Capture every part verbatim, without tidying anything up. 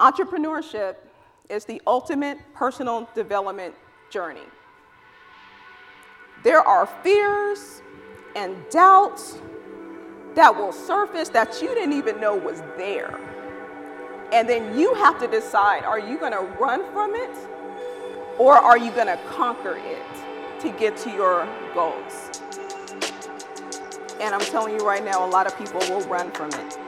Entrepreneurship is the ultimate personal development journey. There are fears and doubts that will surface that you didn't even know was there. And then you have to decide, are you going to run from it or are you going to conquer it to get to your goals? And I'm telling you right now, a lot of people will run from it.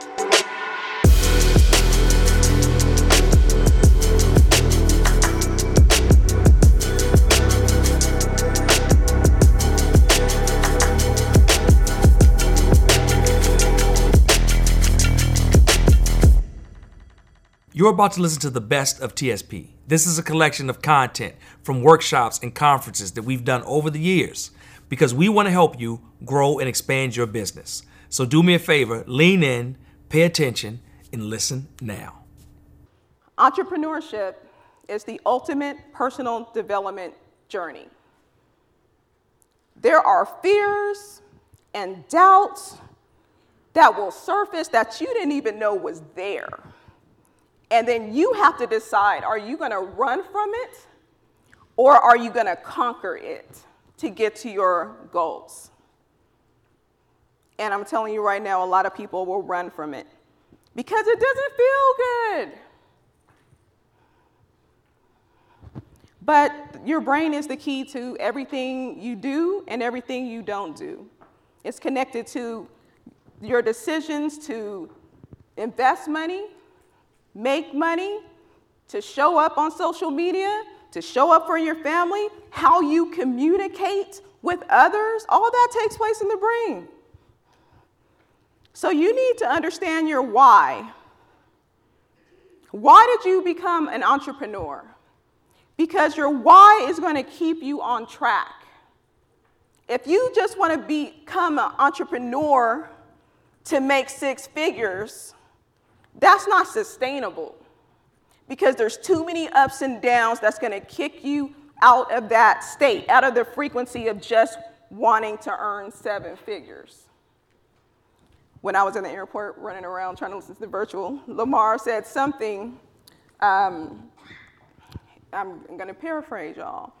You're about to listen to the best of T S P. This is a collection of content from workshops and conferences that we've done over the years because we want to help you grow and expand your business. So do me a favor, lean in, pay attention, and listen now. Entrepreneurship is the ultimate personal development journey. There are fears and doubts that will surface that you didn't even know was there. And then you have to decide, are you going to run from it or are you going to conquer it to get to your goals? And I'm telling you right now, a lot of people will run from it because it doesn't feel good. But your brain is the key to everything you do and everything you don't do. It's connected to your decisions to invest money, make money, to show up on social media, to show up for your family, how you communicate with others, all that takes place in the brain. So you need to understand your why. Why did you become an entrepreneur? Because your why is going to keep you on track. If you just want to become an entrepreneur to make six figures, that's not sustainable because there's too many ups and downs that's going to kick you out of that state, out of the frequency of just wanting to earn seven figures. When I was in the airport running around trying to listen to the virtual, Lamar said something, um, I'm going to paraphrase y'all,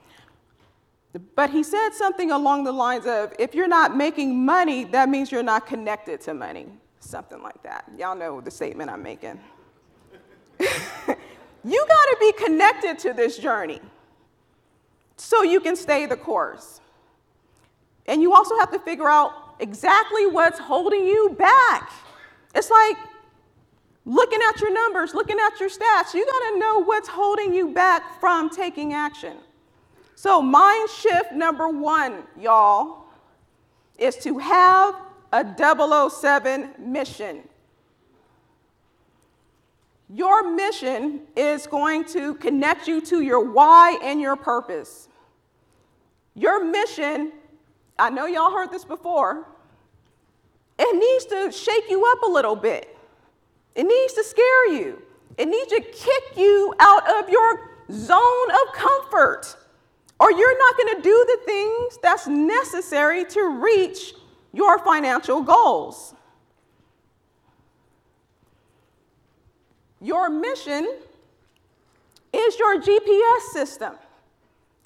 but he said something along the lines of, if you're not making money, that means you're not connected to money. Something like that. Y'all know the statement I'm making. You got to be connected to this journey so you can stay the course. And you also have to figure out exactly what's holding you back. It's like looking at your numbers, looking at your stats. You got to know what's holding you back from taking action. So mind shift number one, y'all, is to have a double oh seven mission. Your mission is going to connect you to your why and your purpose. Your mission, I know y'all heard this before, it needs to shake you up a little bit. It needs to scare you. It needs to kick you out of your zone of comfort, or you're not going to do the things that's necessary to reach your financial goals. Your mission is your G P S system.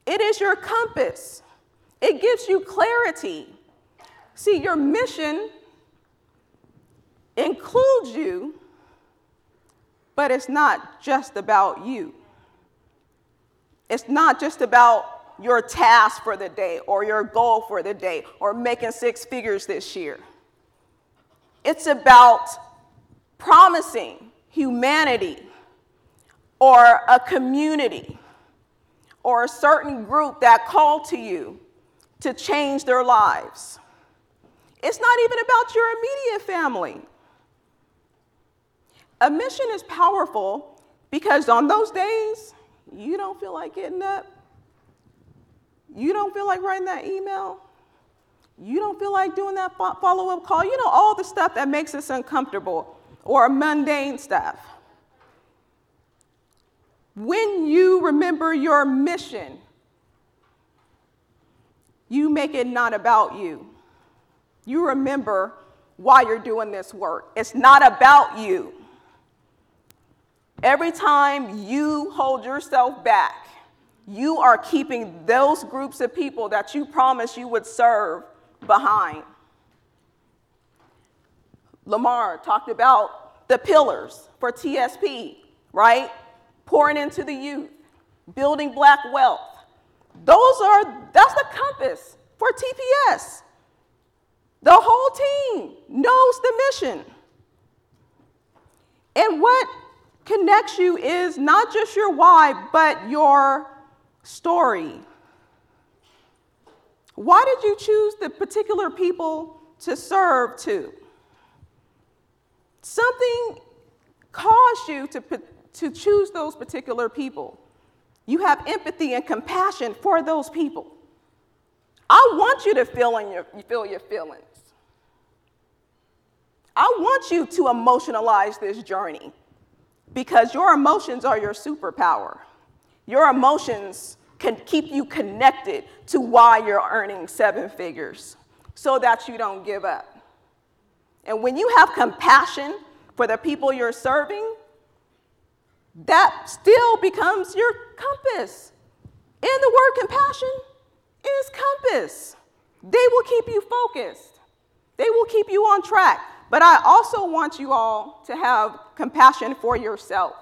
It is your compass. It gives you clarity. See, your mission includes you, but it's not just about you. It's not just about your task for the day or your goal for the day or making six figures this year. It's about promising humanity or a community or a certain group that called to you to change their lives. It's not even about your immediate family. A mission is powerful because on those days you don't feel like getting up, you don't feel like writing that email, you don't feel like doing that follow-up call, you know, all the stuff that makes us uncomfortable or mundane stuff. When you remember your mission, you make it not about you. You remember why you're doing this work. It's not about you. Every time you hold yourself back, you are keeping those groups of people that you promised you would serve behind. Lamar talked about the pillars for T S P, right? Pouring into the youth, building black wealth. Those are, that's the compass for T P S. The whole team knows the mission. And what connects you is not just your why, but your story. Why did you choose the particular people to serve to? Something caused you to, to choose those particular people. You have empathy and compassion for those people. I want you to feel, in your, feel your feelings. I want you to emotionalize this journey because your emotions are your superpower. Your emotions can keep you connected to why you're earning seven figures so that you don't give up. And when you have compassion for the people you're serving, that still becomes your compass. And the word compassion is compass. They will keep you focused. They will keep you on track. But I also want you all to have compassion for yourself.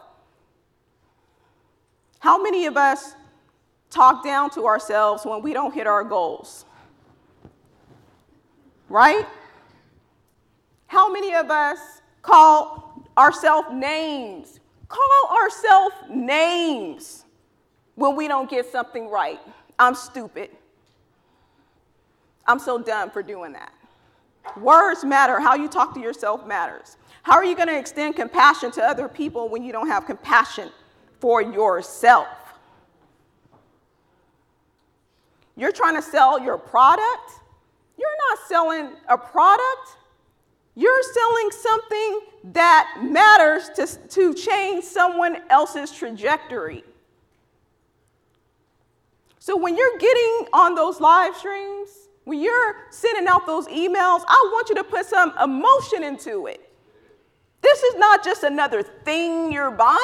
How many of us talk down to ourselves when we don't hit our goals? Right? How many of us call ourselves names? Call ourselves names when we don't get something right. I'm stupid. I'm so dumb for doing that. Words matter. How you talk to yourself matters. How are you going to extend compassion to other people when you don't have compassion for yourself? You're trying to sell your product. You're not selling a product. You're selling something that matters to, to change someone else's trajectory. So when you're getting on those live streams, when you're sending out those emails, I want you to put some emotion into it. This is not just another thing you're buying.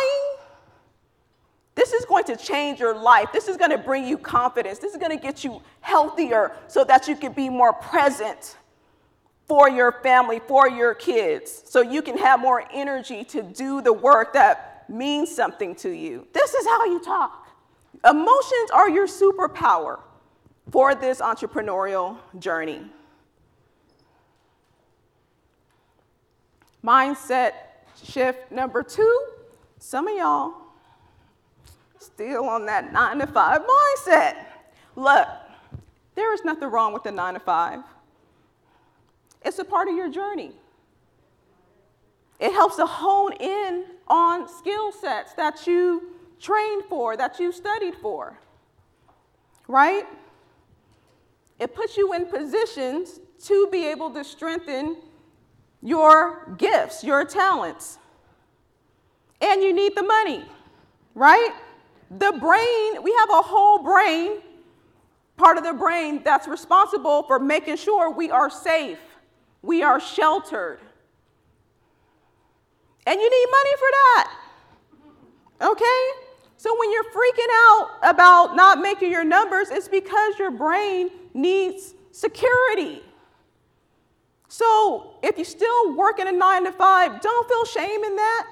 This is going to change your life. This is going to bring you confidence. This is going to get you healthier so that you can be more present for your family, for your kids, so you can have more energy to do the work that means something to you. This is how you talk. Emotions are your superpower for this entrepreneurial journey. Mindset shift number two, some of y'all still on that nine to five mindset. Look, there is nothing wrong with the nine to five. It's a part of your journey. It helps to hone in on skill sets that you trained for, that you studied for, right? It puts you in positions to be able to strengthen your gifts, your talents. And you need the money, right? The brain, we have a whole brain, part of the brain that's responsible for making sure we are safe. We are sheltered. And you need money for that, okay? So when you're freaking out about not making your numbers, it's because your brain needs security. So if you're still working a nine to five, don't feel shame in that.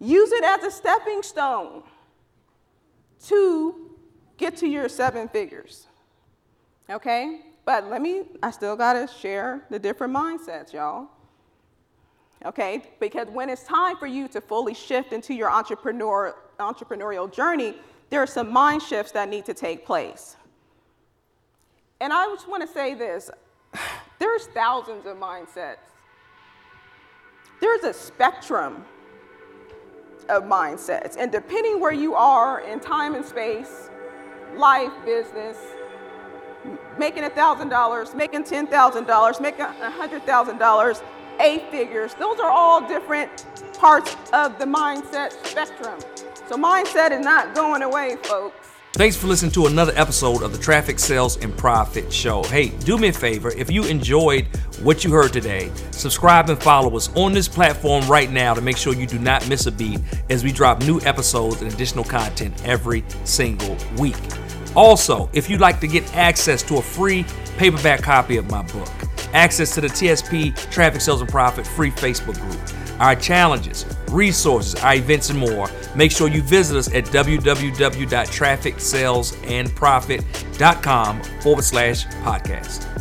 Use it as a stepping stone to get to your seven figures, okay? But let me, I still gotta share the different mindsets, y'all. Okay, because when it's time for you to fully shift into your entrepreneur, entrepreneurial journey, there are some mind shifts that need to take place. And I just wanna say this, there's thousands of mindsets. There's a spectrum of mindsets, and depending where you are in time and space, life, business, making one thousand dollars, making ten thousand dollars, making one hundred thousand dollars, eight figures. Those are all different parts of the mindset spectrum. So mindset is not going away, folks. Thanks for listening to another episode of the Traffic Sales and Profit Show. Hey, do me a favor, if you enjoyed what you heard today, subscribe and follow us on this platform right now to make sure you do not miss a beat as we drop new episodes and additional content every single week. Also, if you'd like to get access to a free paperback copy of my book, access to the T S P Traffic Sales and Profit free Facebook group, our challenges, resources, our events, and more, make sure you visit us at w w w dot traffic sales and profit dot com forward slash podcast.